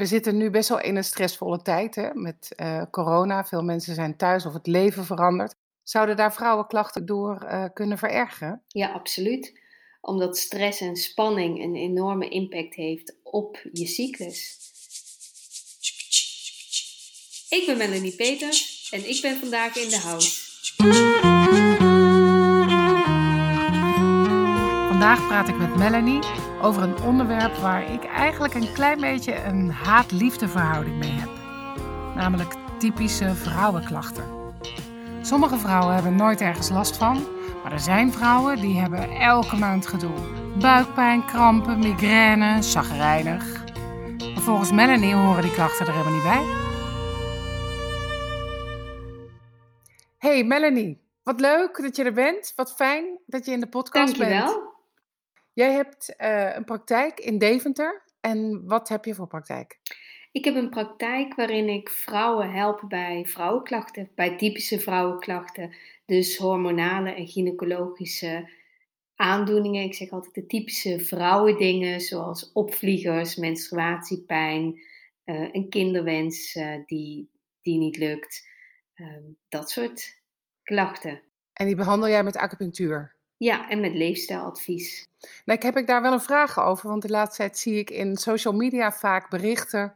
We zitten nu best wel in een stressvolle tijd, hè? Met corona. Veel mensen zijn thuis of het leven verandert. Zouden daar vrouwenklachten door kunnen verergeren? Ja, absoluut. Omdat stress en spanning een enorme impact heeft op je cyclus. Ik ben Melanie Peters en ik ben vandaag in de house. Vandaag praat ik met Melanie over een onderwerp waar ik eigenlijk een klein beetje een haat-liefde verhouding mee heb. Namelijk typische vrouwenklachten. Sommige vrouwen hebben nooit ergens last van, maar er zijn vrouwen die hebben elke maand gedoe. Buikpijn, krampen, migraine, chagrijnig. Maar volgens Melanie horen die klachten er helemaal niet bij. Hey Melanie, wat leuk dat je er bent. Wat fijn dat je in de podcast bent. Dankjewel. Jij hebt een praktijk in Deventer. En wat heb je voor praktijk? Ik heb een praktijk waarin ik vrouwen help bij vrouwenklachten. Bij typische vrouwenklachten. Dus hormonale en gynaecologische aandoeningen. Ik zeg altijd de typische vrouwendingen. Zoals opvliegers, menstruatiepijn. Een kinderwens die niet lukt. Dat soort klachten. En die behandel jij met acupunctuur? Ja, en met leefstijladvies. Nou, heb ik daar wel een vraag over, want de laatste tijd zie ik in social media vaak berichten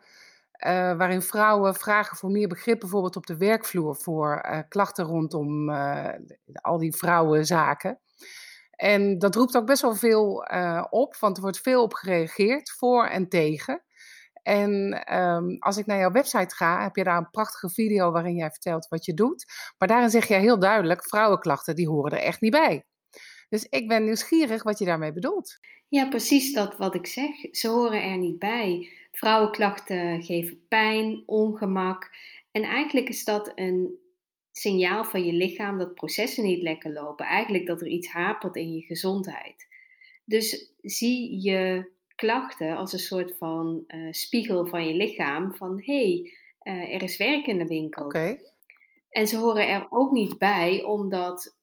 waarin vrouwen vragen voor meer begrip, bijvoorbeeld op de werkvloer, voor klachten rondom al die vrouwenzaken. En dat roept ook best wel veel op, want er wordt veel op gereageerd, voor en tegen. En als ik naar jouw website ga, heb je daar een prachtige video waarin jij vertelt wat je doet. Maar daarin zeg jij heel duidelijk, vrouwenklachten die horen er echt niet bij. Dus ik ben nieuwsgierig wat je daarmee bedoelt. Ja, precies dat wat ik zeg. Ze horen er niet bij. Vrouwenklachten geven pijn, ongemak. En eigenlijk is dat een signaal van je lichaam dat processen niet lekker lopen. Eigenlijk dat er iets hapert in je gezondheid. Dus zie je klachten als een soort van spiegel van je lichaam. Van er is werk in de winkel. Okay. En ze horen er ook niet bij, omdat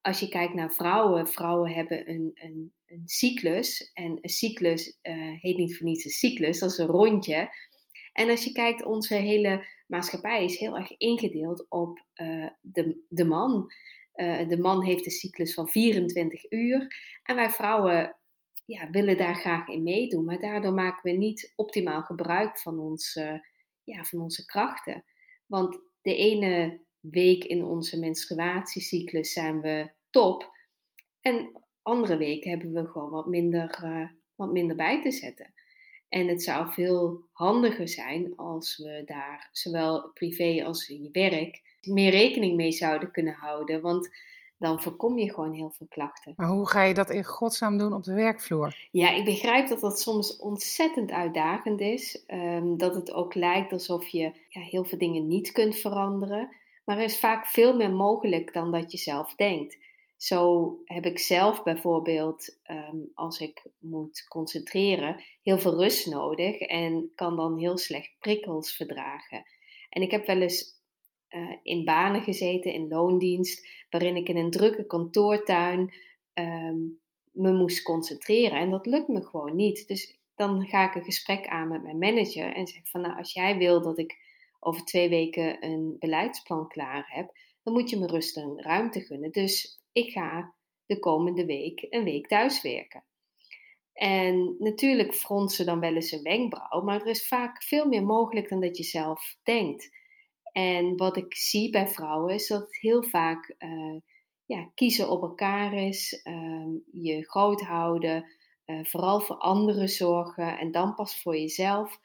als je kijkt naar vrouwen hebben een cyclus. En een cyclus heet niet voor niets een cyclus, dat is een rondje. En als je kijkt, onze hele maatschappij is heel erg ingedeeld op de man. De man heeft een cyclus van 24 uur. En wij vrouwen willen daar graag in meedoen. Maar daardoor maken we niet optimaal gebruik van onze krachten. Want de ene week in onze menstruatiecyclus zijn we top. En andere weken hebben we gewoon wat minder bij te zetten. En het zou veel handiger zijn als we daar, zowel privé als in je werk, meer rekening mee zouden kunnen houden. Want dan voorkom je gewoon heel veel klachten. Maar hoe ga je dat in godsnaam doen op de werkvloer? Ja, ik begrijp dat dat soms ontzettend uitdagend is. Dat het ook lijkt alsof je heel veel dingen niet kunt veranderen. Maar er is vaak veel meer mogelijk dan dat je zelf denkt. Zo heb ik zelf bijvoorbeeld, als ik moet concentreren, heel veel rust nodig. En kan dan heel slecht prikkels verdragen. En ik heb wel eens in banen gezeten, in loondienst, waarin ik in een drukke kantoortuin me moest concentreren. En dat lukt me gewoon niet. Dus dan ga ik een gesprek aan met mijn manager en zeg van, nou, als jij wil dat ik over 2 weken een beleidsplan klaar heb, dan moet je me rust en ruimte gunnen. Dus ik ga de komende week een week thuiswerken. En natuurlijk fronsen dan wel eens een wenkbrauw, maar er is vaak veel meer mogelijk dan dat je zelf denkt. En wat ik zie bij vrouwen is dat het heel vaak kiezen op elkaar is, je groot houden, vooral voor anderen zorgen en dan pas voor jezelf.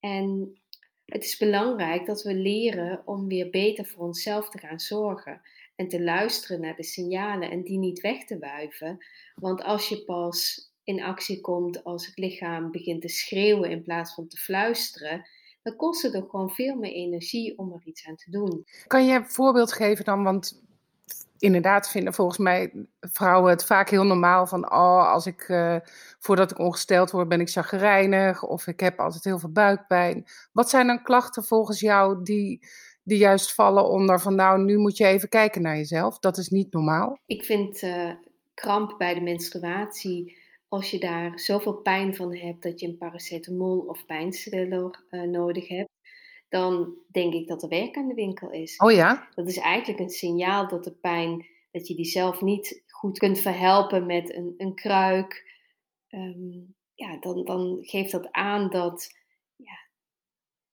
En het is belangrijk dat we leren om weer beter voor onszelf te gaan zorgen en te luisteren naar de signalen en die niet weg te wuiven. Want als je pas in actie komt als het lichaam begint te schreeuwen in plaats van te fluisteren, dan kost het ook gewoon veel meer energie om er iets aan te doen. Kan je een voorbeeld geven dan? Want inderdaad vinden volgens mij vrouwen het vaak heel normaal van, als ik voordat ik ongesteld word ben ik chagrijnig of ik heb altijd heel veel buikpijn. Wat zijn dan klachten volgens jou die juist vallen onder van, nou, nu moet je even kijken naar jezelf. Dat is niet normaal. Ik vind kramp bij de menstruatie Als je daar zoveel pijn van hebt dat je een paracetamol of pijnstiller nodig hebt, dan denk ik dat er werk aan de winkel is. Oh ja? Dat is eigenlijk een signaal dat de pijn, dat je die zelf niet goed kunt verhelpen met een kruik. Dan geeft dat aan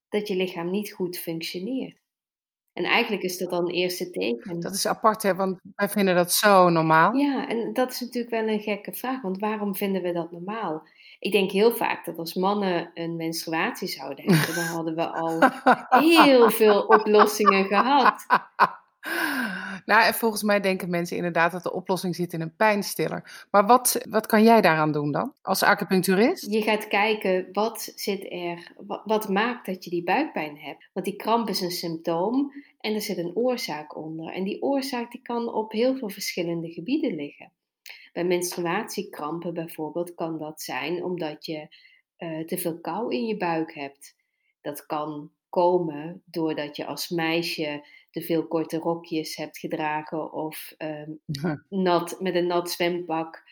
dat je lichaam niet goed functioneert. En eigenlijk is dat dan het eerste teken. Dat is apart, hè? Want wij vinden dat zo normaal. Ja, en dat is natuurlijk wel een gekke vraag. Want waarom vinden we dat normaal? Ik denk heel vaak dat als mannen een menstruatie zouden hebben, dan hadden we al heel veel oplossingen gehad. Nou, en volgens mij denken mensen inderdaad dat de oplossing zit in een pijnstiller. Maar wat kan jij daaraan doen dan, als acupuncturist? Je gaat kijken, wat maakt dat je die buikpijn hebt? Want die kramp is een symptoom en er zit een oorzaak onder. En die oorzaak die kan op heel veel verschillende gebieden liggen. Bij menstruatiekrampen bijvoorbeeld kan dat zijn omdat je te veel kou in je buik hebt. Dat kan komen doordat je als meisje te veel korte rokjes hebt gedragen of met een nat zwempak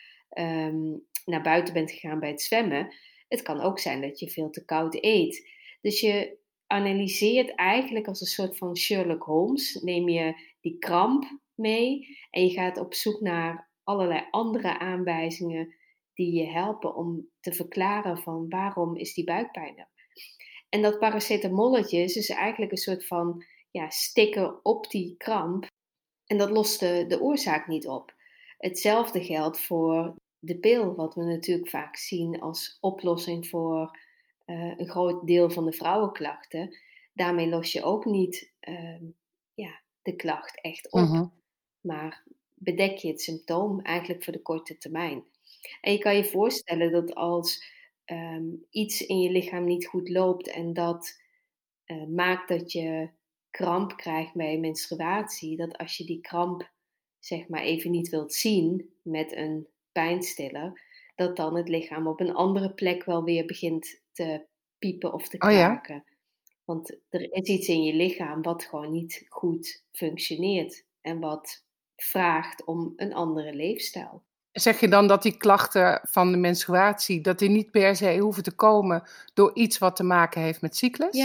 naar buiten bent gegaan bij het zwemmen. Het kan ook zijn dat je veel te koud eet. Dus je analyseert eigenlijk als een soort van Sherlock Holmes. Neem je die kramp mee en je gaat op zoek naar allerlei andere aanwijzingen die je helpen om te verklaren van waarom is die buikpijn er. En dat paracetamolletje is dus eigenlijk een soort van stikken op die kramp en dat lost de oorzaak niet op. Hetzelfde geldt voor de pil, wat we natuurlijk vaak zien als oplossing voor een groot deel van de vrouwenklachten. Daarmee los je ook niet de klacht echt op, maar bedek je het symptoom eigenlijk voor de korte termijn. En je kan je voorstellen dat als iets in je lichaam niet goed loopt en dat maakt dat je kramp krijgt bij menstruatie, dat als je die kramp zeg maar even niet wilt zien met een pijnstiller, dat dan het lichaam op een andere plek wel weer begint te piepen of te kraken. Oh ja? Want er is iets in je lichaam wat gewoon niet goed functioneert en wat vraagt om een andere leefstijl. Zeg je dan dat die klachten van de menstruatie, dat die niet per se hoeven te komen door iets wat te maken heeft met cyclus?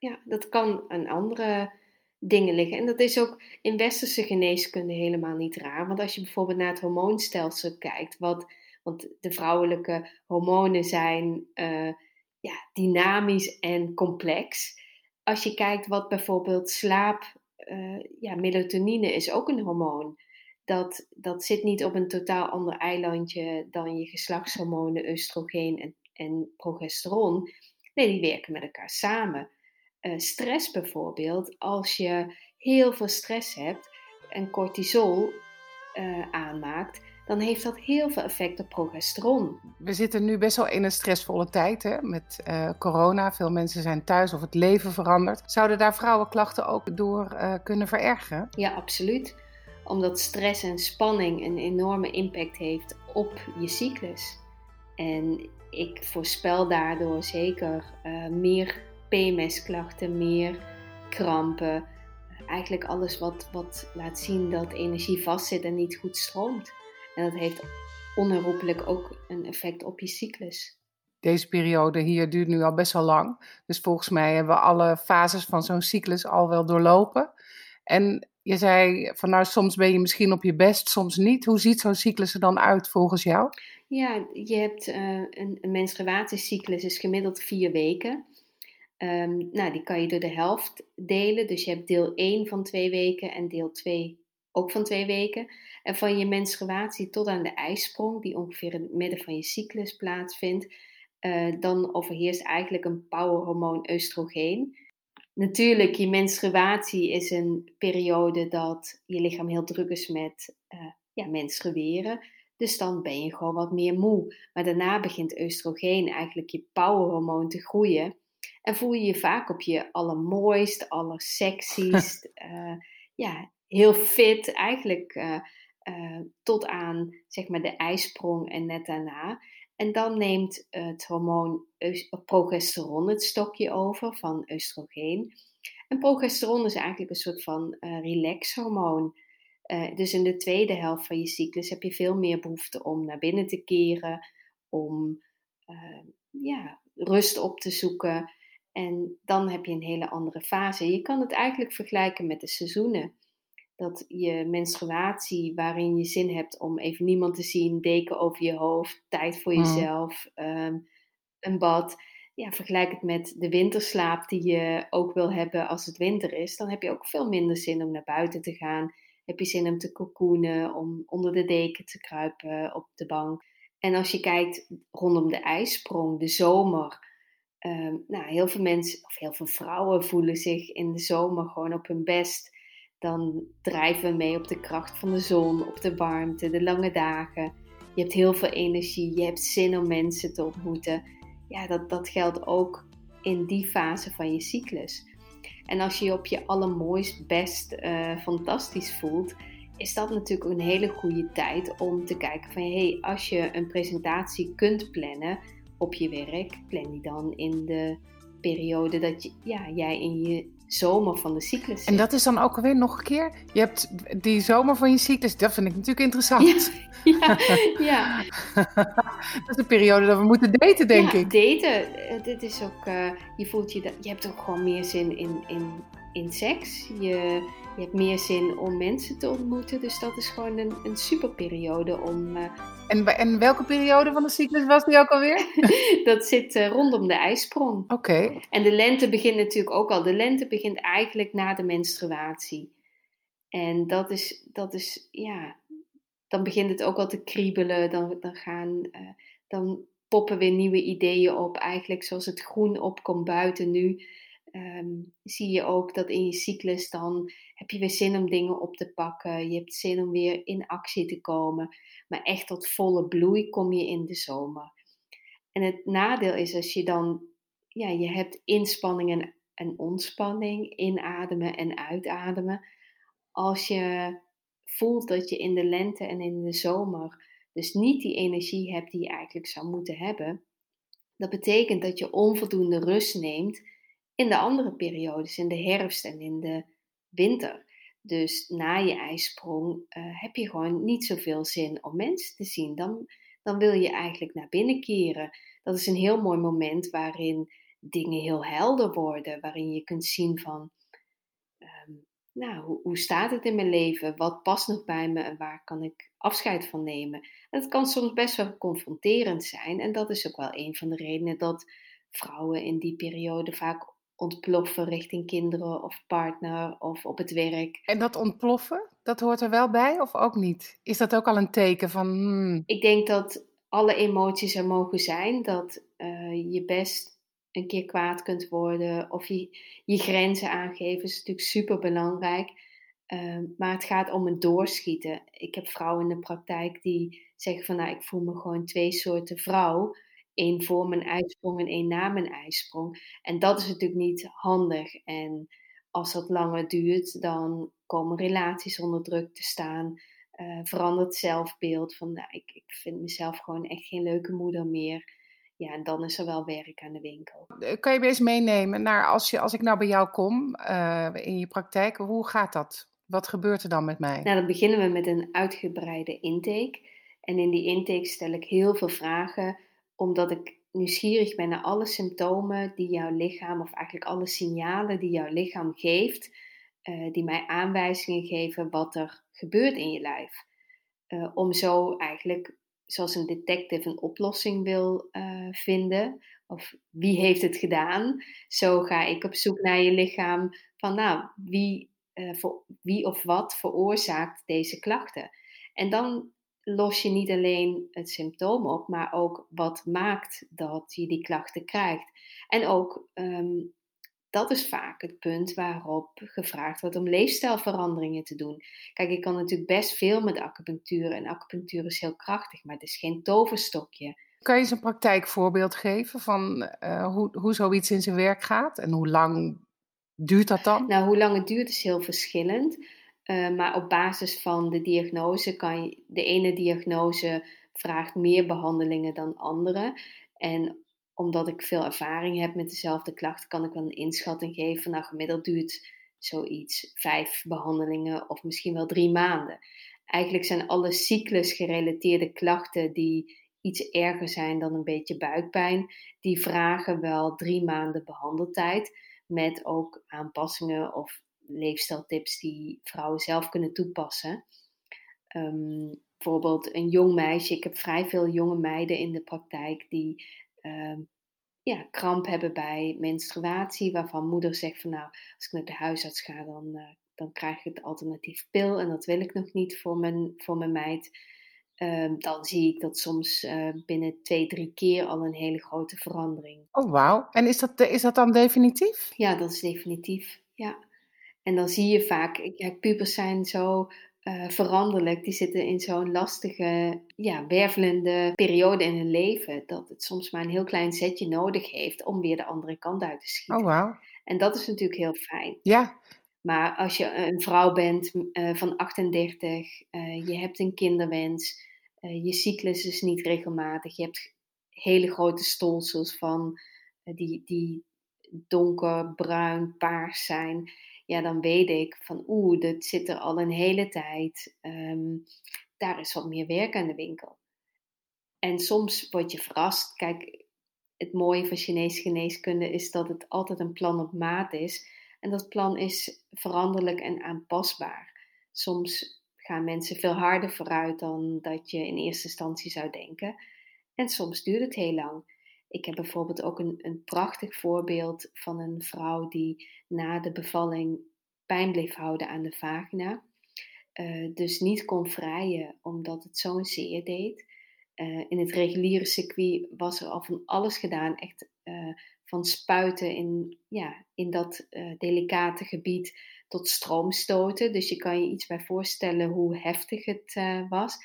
Ja, dat kan aan andere dingen liggen. En dat is ook in westerse geneeskunde helemaal niet raar. Want als je bijvoorbeeld naar het hormoonstelsel kijkt, want de vrouwelijke hormonen zijn dynamisch en complex. Als je kijkt wat bijvoorbeeld slaap, melatonine is ook een hormoon. Dat zit niet op een totaal ander eilandje dan je geslachtshormonen, oestrogeen en progesteron. Nee, die werken met elkaar samen. Stress bijvoorbeeld, als je heel veel stress hebt en cortisol aanmaakt, dan heeft dat heel veel effect op progesteron. We zitten nu best wel in een stressvolle tijd, hè? Met corona. Veel mensen zijn thuis of het leven verandert. Zouden daar vrouwenklachten ook door kunnen verergeren? Ja, absoluut. Omdat stress en spanning een enorme impact heeft op je cyclus. En ik voorspel daardoor zeker meer PMS-klachten, meer krampen. Eigenlijk alles wat laat zien dat energie vastzit en niet goed stroomt. En dat heeft onherroepelijk ook een effect op je cyclus. Deze periode hier duurt nu al best wel lang. Dus volgens mij hebben we alle fases van zo'n cyclus al wel doorlopen. En je zei van soms ben je misschien op je best, soms niet. Hoe ziet zo'n cyclus er dan uit volgens jou? Ja, je hebt een menstruatiecyclus is gemiddeld 4 weken. Die kan je door de helft delen. Dus je hebt deel 1 van 2 weken en deel 2 ook van 2 weken. En van je menstruatie tot aan de ijsprong, die ongeveer in het midden van je cyclus plaatsvindt, dan overheerst eigenlijk een powerhormoon oestrogeen. Natuurlijk, je menstruatie is een periode dat je lichaam heel druk is met menstrueren. Dus dan ben je gewoon wat meer moe. Maar daarna begint oestrogeen, eigenlijk je powerhormoon, te groeien. En voel je je vaak op je allermooist, allersexiest, heel fit eigenlijk tot aan zeg maar de ijsprong en net daarna. En dan neemt het hormoon progesteron het stokje over van oestrogeen. En progesteron is eigenlijk een soort van relaxhormoon. Dus in de tweede helft van je cyclus heb je veel meer behoefte om naar binnen te keren, om rust op te zoeken. En dan heb je een hele andere fase. Je kan het eigenlijk vergelijken met de seizoenen. Dat je menstruatie, waarin je zin hebt om even niemand te zien, deken over je hoofd, tijd voor jezelf, een bad. Ja, vergelijk het met de winterslaap die je ook wil hebben als het winter is. Dan heb je ook veel minder zin om naar buiten te gaan. Heb je zin om te cocoonen, om onder de deken te kruipen op de bank. En als je kijkt rondom de ijsprong, de zomer. Heel veel mensen, of heel veel vrouwen voelen zich in de zomer gewoon op hun best. Dan drijven we mee op de kracht van de zon, op de warmte, de lange dagen. Je hebt heel veel energie, je hebt zin om mensen te ontmoeten. Ja, dat geldt ook in die fase van je cyclus. En als je je op je allermooist best fantastisch voelt, is dat natuurlijk een hele goede tijd om te kijken van, hey, als je een presentatie kunt plannen op je werk, plan die dan in de periode dat jij in je zomer van de cyclus zit. En dat is dan ook alweer nog een keer, je hebt die zomer van je cyclus, dat vind ik natuurlijk interessant. Ja. Dat is de periode dat we moeten daten, denk ik. Ja, daten. Dit is ook, je voelt je dat, je hebt ook gewoon meer zin in seks. Je hebt meer zin om mensen te ontmoeten. Dus dat is gewoon een super periode om... En welke periode van de cyclus was die ook alweer? Dat zit rondom de ijsprong. Oké. En de lente begint natuurlijk ook al. De lente begint eigenlijk na de menstruatie. En dat is ja... Dan begint het ook al te kriebelen. Dan poppen weer nieuwe ideeën op. Eigenlijk zoals het groen opkomt buiten nu... zie je ook dat in je cyclus dan heb je weer zin om dingen op te pakken. Je hebt zin om weer in actie te komen. Maar echt tot volle bloei kom je in de zomer. En het nadeel is als je dan... Ja, je hebt inspanning en ontspanning. Inademen en uitademen. Als je voelt dat je in de lente en in de zomer... dus niet die energie hebt die je eigenlijk zou moeten hebben. Dat betekent dat je onvoldoende rust neemt... in de andere periodes, in de herfst en in de winter. Dus na je ijsprong heb je gewoon niet zoveel zin om mensen te zien. Dan wil je eigenlijk naar binnen keren. Dat is een heel mooi moment waarin dingen heel helder worden. Waarin je kunt zien van, hoe staat het in mijn leven? Wat past nog bij me en waar kan ik afscheid van nemen? En dat kan soms best wel confronterend zijn. En dat is ook wel een van de redenen dat vrouwen in die periode vaak ontploffen richting kinderen of partner of op het werk. En dat ontploffen, dat hoort er wel bij of ook niet? Is dat ook al een teken van... Ik denk dat alle emoties er mogen zijn, dat je best een keer kwaad kunt worden of je grenzen aangeven is natuurlijk super belangrijk. Maar het gaat om het doorschieten. Ik heb vrouwen in de praktijk die zeggen van, ik voel me gewoon twee soorten vrouw. Eén voor mijn ijsprong en één na mijn ijsprong. En dat is natuurlijk niet handig. En als dat langer duurt, dan komen relaties onder druk te staan. Verandert zelfbeeld. Van, ik vind mezelf gewoon echt geen leuke moeder meer. Ja, en dan is er wel werk aan de winkel. Kan je me eens meenemen naar als ik nou bij jou kom in je praktijk. Hoe gaat dat? Wat gebeurt er dan met mij? Dan beginnen we met een uitgebreide intake. En in die intake stel ik heel veel vragen... Omdat ik nieuwsgierig ben naar alle symptomen die jouw lichaam... of eigenlijk alle signalen die jouw lichaam geeft... die mij aanwijzingen geven wat er gebeurt in je lijf. Om zo eigenlijk, zoals een detective een oplossing wil vinden... of wie heeft het gedaan... zo ga ik op zoek naar je lichaam van wie of wat veroorzaakt deze klachten. En dan... los je niet alleen het symptoom op, maar ook wat maakt dat je die klachten krijgt. En ook, dat is vaak het punt waarop gevraagd wordt om leefstijlveranderingen te doen. Kijk, ik kan natuurlijk best veel met acupunctuur en acupunctuur is heel krachtig, maar het is geen toverstokje. Kan je eens een praktijkvoorbeeld geven van hoe zoiets in zijn werk gaat en hoe lang duurt dat dan? Hoe lang het duurt is heel verschillend. Maar op basis van de diagnose kan je... De ene diagnose vraagt meer behandelingen dan andere. En omdat ik veel ervaring heb met dezelfde klachten... kan ik wel een inschatting geven. Gemiddeld duurt zoiets 5 behandelingen of misschien wel 3 maanden. Eigenlijk zijn alle cyclusgerelateerde klachten die iets erger zijn dan een beetje buikpijn, die vragen wel 3 maanden behandeltijd met ook aanpassingen of leefstijltips die vrouwen zelf kunnen toepassen. Bijvoorbeeld een jong meisje. Ik heb vrij veel jonge meiden in de praktijk die kramp hebben bij menstruatie. Waarvan moeder zegt van nou, als ik naar de huisarts ga dan krijg ik het alternatief pil. En dat wil ik nog niet voor mijn meid. Dan zie ik dat soms binnen 2-3 keer al een hele grote verandering. Oh wauw. En is dat dan definitief? Ja, dat is definitief. Ja. En dan zie je vaak, pubers zijn zo... veranderlijk, die zitten in zo'n lastige, wervelende periode in hun leven, dat het soms maar een heel klein zetje nodig heeft om weer de andere kant uit te schieten. Oh, wow. En dat is natuurlijk heel fijn. Ja. Maar als je een vrouw bent van 38, je hebt een kinderwens, je cyclus is niet regelmatig, je hebt hele grote stolsels van die donker, bruin, paars zijn. Ja, dan weet ik van dat zit er al een hele tijd. Daar is wat meer werk aan de winkel. En soms word je verrast. Kijk, het mooie van Chinese geneeskunde is dat het altijd een plan op maat is. En dat plan is veranderlijk en aanpasbaar. Soms gaan mensen veel harder vooruit dan dat je in eerste instantie zou denken. En soms duurt het heel lang. Ik heb bijvoorbeeld ook een prachtig voorbeeld van een vrouw die na de bevalling pijn bleef houden aan de vagina. Dus niet kon vrijen omdat het zo'n zeer deed. In het reguliere circuit was er al van alles gedaan. Echt van spuiten in dat delicate gebied tot stroomstoten. Dus je kan je iets bij voorstellen hoe heftig het was.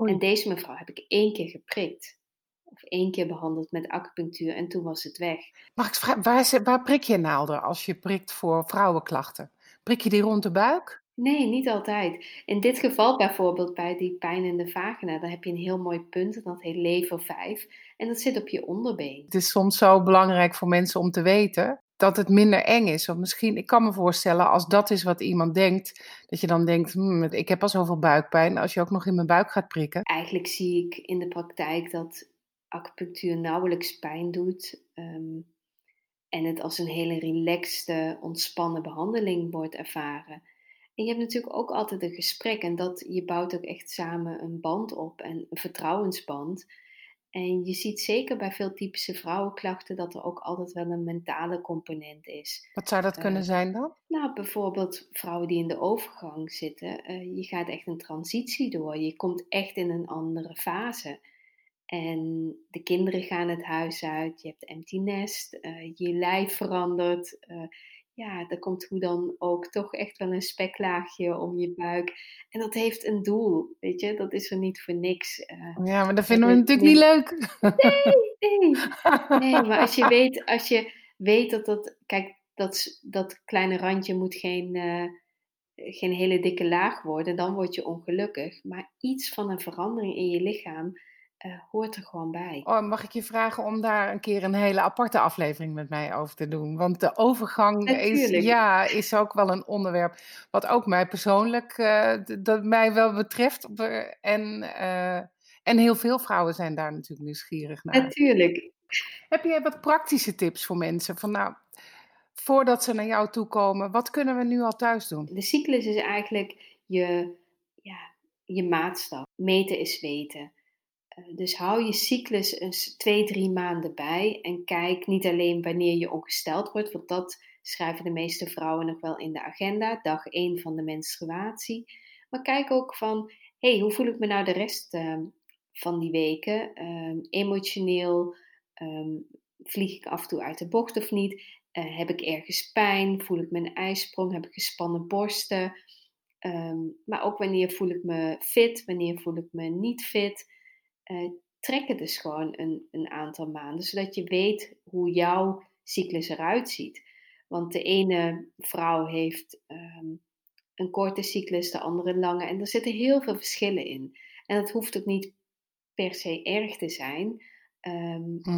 Oei. En deze mevrouw heb ik 1 keer geprikt. Of 1 keer behandeld met acupunctuur en toen was het weg. Mag ik vragen, waar prik je naalden als je prikt voor vrouwenklachten? Prik je die rond de buik? Nee, niet altijd. In dit geval bijvoorbeeld bij die pijn in de vagina, dan heb je een heel mooi punt en dat heet lever 5. En dat zit op je onderbeen. Het is soms zo belangrijk voor mensen om te weten dat het minder eng is. Of misschien, ik kan me voorstellen, als dat is wat iemand denkt, dat je dan denkt, ik heb al zoveel buikpijn, als je ook nog in mijn buik gaat prikken. Eigenlijk zie ik in de praktijk dat acupunctuur nauwelijks pijn doet en het als een hele relaxte, ontspannen behandeling wordt ervaren. En je hebt natuurlijk ook altijd een gesprek en dat je bouwt ook echt samen een band op en een vertrouwensband. En je ziet zeker bij veel typische vrouwenklachten dat er ook altijd wel een mentale component is. Wat zou dat kunnen zijn dan? Nou, bijvoorbeeld vrouwen die in de overgang zitten. Je gaat echt een transitie door. Je komt echt in een andere fase. En de kinderen gaan het huis uit, je hebt empty nest, je lijf verandert. Er komt hoe dan ook toch echt wel een speklaagje om je buik. En dat heeft een doel, weet je, dat is er niet voor niks. Maar dat vinden we natuurlijk niet leuk. Nee, maar als je weet dat... Kijk, dat kleine randje moet geen hele dikke laag worden, dan word je ongelukkig. Maar iets van een verandering in je lichaam hoort er gewoon bij. Oh, mag ik je vragen om daar een keer een hele aparte aflevering met mij over te doen? Want de overgang is ook wel een onderwerp wat ook mij persoonlijk, dat mij wel betreft. En heel veel vrouwen zijn daar natuurlijk nieuwsgierig naar. Natuurlijk. Heb jij wat praktische tips voor mensen? Van nou, voordat ze naar jou toe komen, wat kunnen we nu al thuis doen? De cyclus is eigenlijk je maatstaf. Meten is weten. Dus hou je cyclus eens 2-3 maanden bij en kijk niet alleen wanneer je ongesteld wordt, want dat schrijven de meeste vrouwen nog wel in de agenda, dag 1 van de menstruatie. Maar kijk ook van, hoe voel ik me nou de rest van die weken? Emotioneel, vlieg ik af en toe uit de bocht of niet? Heb ik ergens pijn? Voel ik me een ijsprong? Heb ik gespannen borsten? Maar ook wanneer voel ik me fit? Wanneer voel ik me niet fit? Trek het dus gewoon een aantal maanden, zodat je weet hoe jouw cyclus eruit ziet. Want de ene vrouw heeft een korte cyclus, de andere een lange. En er zitten heel veel verschillen in. En dat hoeft ook niet per se erg te zijn,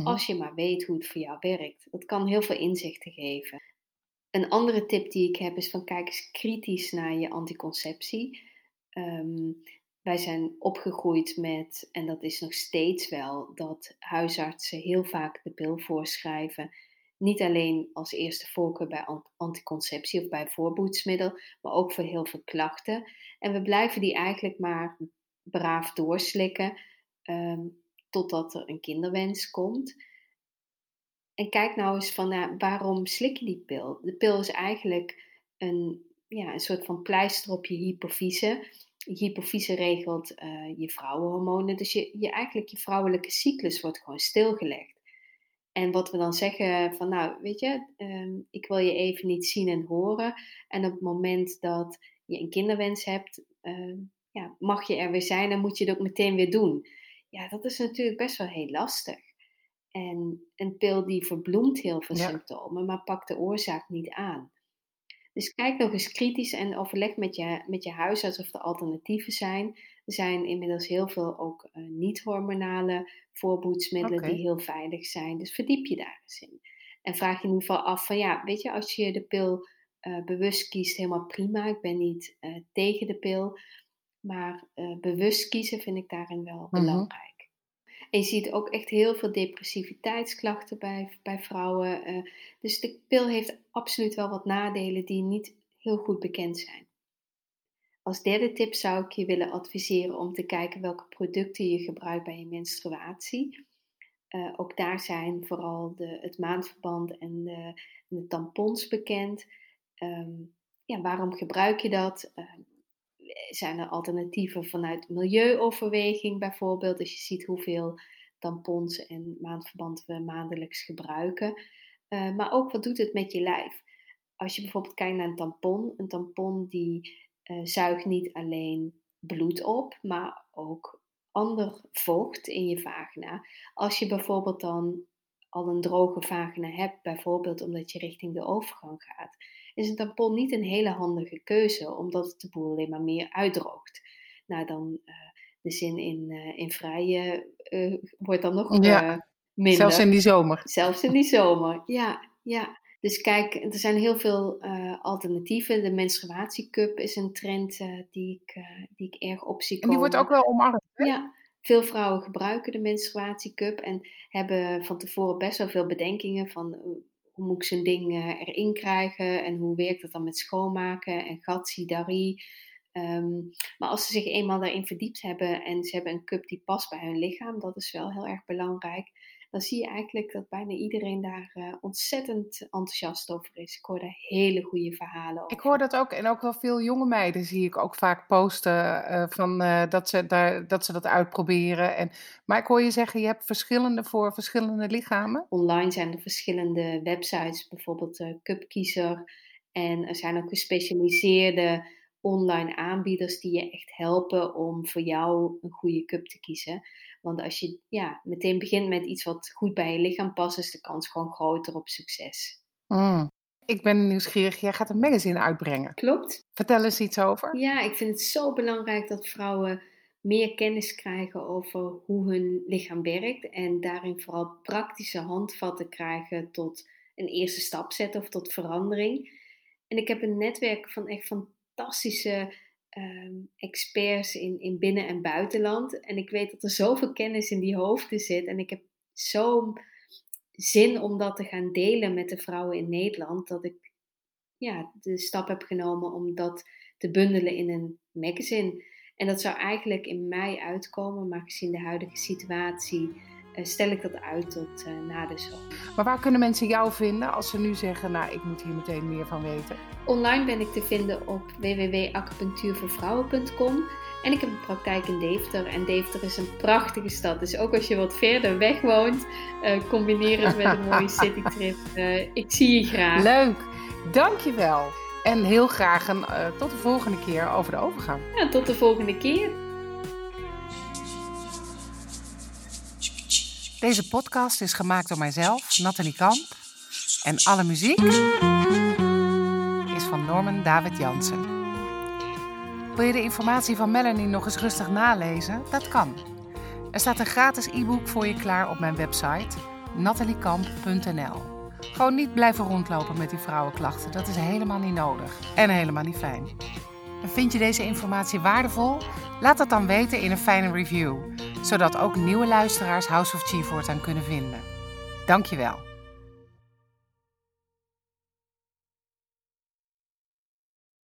als je maar weet hoe het voor jou werkt. Dat kan heel veel inzichten geven. Een andere tip die ik heb is van kijk eens kritisch naar je anticonceptie. Wij zijn opgegroeid met, en dat is nog steeds wel, dat huisartsen heel vaak de pil voorschrijven. Niet alleen als eerste voorkeur bij anticonceptie of bij voorboedsmiddel, maar ook voor heel veel klachten. En we blijven die eigenlijk maar braaf doorslikken totdat er een kinderwens komt. En kijk nou eens van waarom slik je die pil? De pil is eigenlijk een soort van pleister op je hypofyse. Je hypofyse regelt je vrouwenhormonen, dus je vrouwelijke cyclus wordt gewoon stilgelegd. En wat we dan zeggen van ik wil je even niet zien en horen. En op het moment dat je een kinderwens hebt, mag je er weer zijn en moet je het ook meteen weer doen. Ja, dat is natuurlijk best wel heel lastig. En een pil die verbloemt heel veel symptomen, maar pakt de oorzaak niet aan. Dus kijk nog eens kritisch en overleg met je huisarts of er alternatieven zijn. Er zijn inmiddels heel veel ook niet-hormonale voorboedsmiddelen die heel veilig zijn. Dus verdiep je daar eens in. En vraag je in ieder geval af van als je de pil bewust kiest, helemaal prima. Ik ben niet tegen de pil, maar bewust kiezen vind ik daarin wel belangrijk. En je ziet ook echt heel veel depressiviteitsklachten bij vrouwen. Dus de pil heeft absoluut wel wat nadelen die niet heel goed bekend zijn. Als derde tip zou ik je willen adviseren om te kijken welke producten je gebruikt bij je menstruatie. Ook daar zijn vooral het maandverband en de tampons bekend. Waarom gebruik je dat? Zijn er alternatieven vanuit milieuoverweging bijvoorbeeld? Dus je ziet hoeveel tampons en maandverband we maandelijks gebruiken. Maar ook wat doet het met je lijf? Als je bijvoorbeeld kijkt naar een tampon die zuigt niet alleen bloed op, maar ook ander vocht in je vagina. Als je bijvoorbeeld dan al een droge vagina hebt, bijvoorbeeld omdat je richting de overgang gaat, is een tampon niet een hele handige keuze, omdat het de boel alleen maar meer uitdroogt. Nou, dan de zin in vrije wordt dan nog minder. Zelfs in die zomer. Ja. Dus kijk, er zijn heel veel alternatieven. De menstruatiecup is een trend die ik erg op zie komen. En die wordt ook wel omarmd, hè? Ja. Veel vrouwen gebruiken de menstruatiecup en hebben van tevoren best wel veel bedenkingen van hoe moet ik zo'n ding erin krijgen en hoe werkt dat dan met schoonmaken en gatsidari. Maar als ze zich eenmaal daarin verdiept hebben en ze hebben een cup die past bij hun lichaam, dat is wel heel erg belangrijk, dan zie je eigenlijk dat bijna iedereen daar ontzettend enthousiast over is. Ik hoor daar hele goede verhalen over. Ik hoor dat ook en ook wel veel jonge meiden zie ik ook vaak posten dat ze dat uitproberen. Maar ik hoor je zeggen, je hebt verschillende voor verschillende lichamen. Online zijn er verschillende websites, bijvoorbeeld cupkiezer. En er zijn ook gespecialiseerde online aanbieders die je echt helpen om voor jou een goede cup te kiezen. Want als je meteen begint met iets wat goed bij je lichaam past, is de kans gewoon groter op succes. Ik ben nieuwsgierig, jij gaat een magazine uitbrengen. Klopt. Vertel eens iets over. Ja, ik vind het zo belangrijk dat vrouwen meer kennis krijgen over hoe hun lichaam werkt. En daarin vooral praktische handvatten krijgen tot een eerste stap zetten of tot verandering. En ik heb een netwerk van echt fantastische experts in binnen- en buitenland. En ik weet dat er zoveel kennis in die hoofden zit. En ik heb zo'n zin om dat te gaan delen met de vrouwen in Nederland. Dat ik de stap heb genomen om dat te bundelen in een magazine. En dat zou eigenlijk in mei uitkomen. Maar gezien de huidige situatie stel ik dat uit tot na de zomer. Maar waar kunnen mensen jou vinden als ze nu zeggen, ik moet hier meteen meer van weten? Online ben ik te vinden op www.acupunctuurvoorvrouwen.com. En ik heb een praktijk in Deventer. En Deventer is een prachtige stad. Dus ook als je wat verder weg woont, combineer het met een mooie citytrip. Ik zie je graag. Leuk, dankjewel. En heel graag tot de volgende keer over de overgang. Ja, tot de volgende keer. Deze podcast is gemaakt door mijzelf, Nathalie Kamp. En alle muziek is van Norman David Jansen. Wil je de informatie van Melanie nog eens rustig nalezen? Dat kan. Er staat een gratis e-book voor je klaar op mijn website nathaliekamp.nl. Gewoon niet blijven rondlopen met die vrouwenklachten. Dat is helemaal niet nodig en helemaal niet fijn. En vind je deze informatie waardevol? Laat dat dan weten in een fijne review, zodat ook nieuwe luisteraars House of Chi voortaan kunnen vinden. Dankjewel.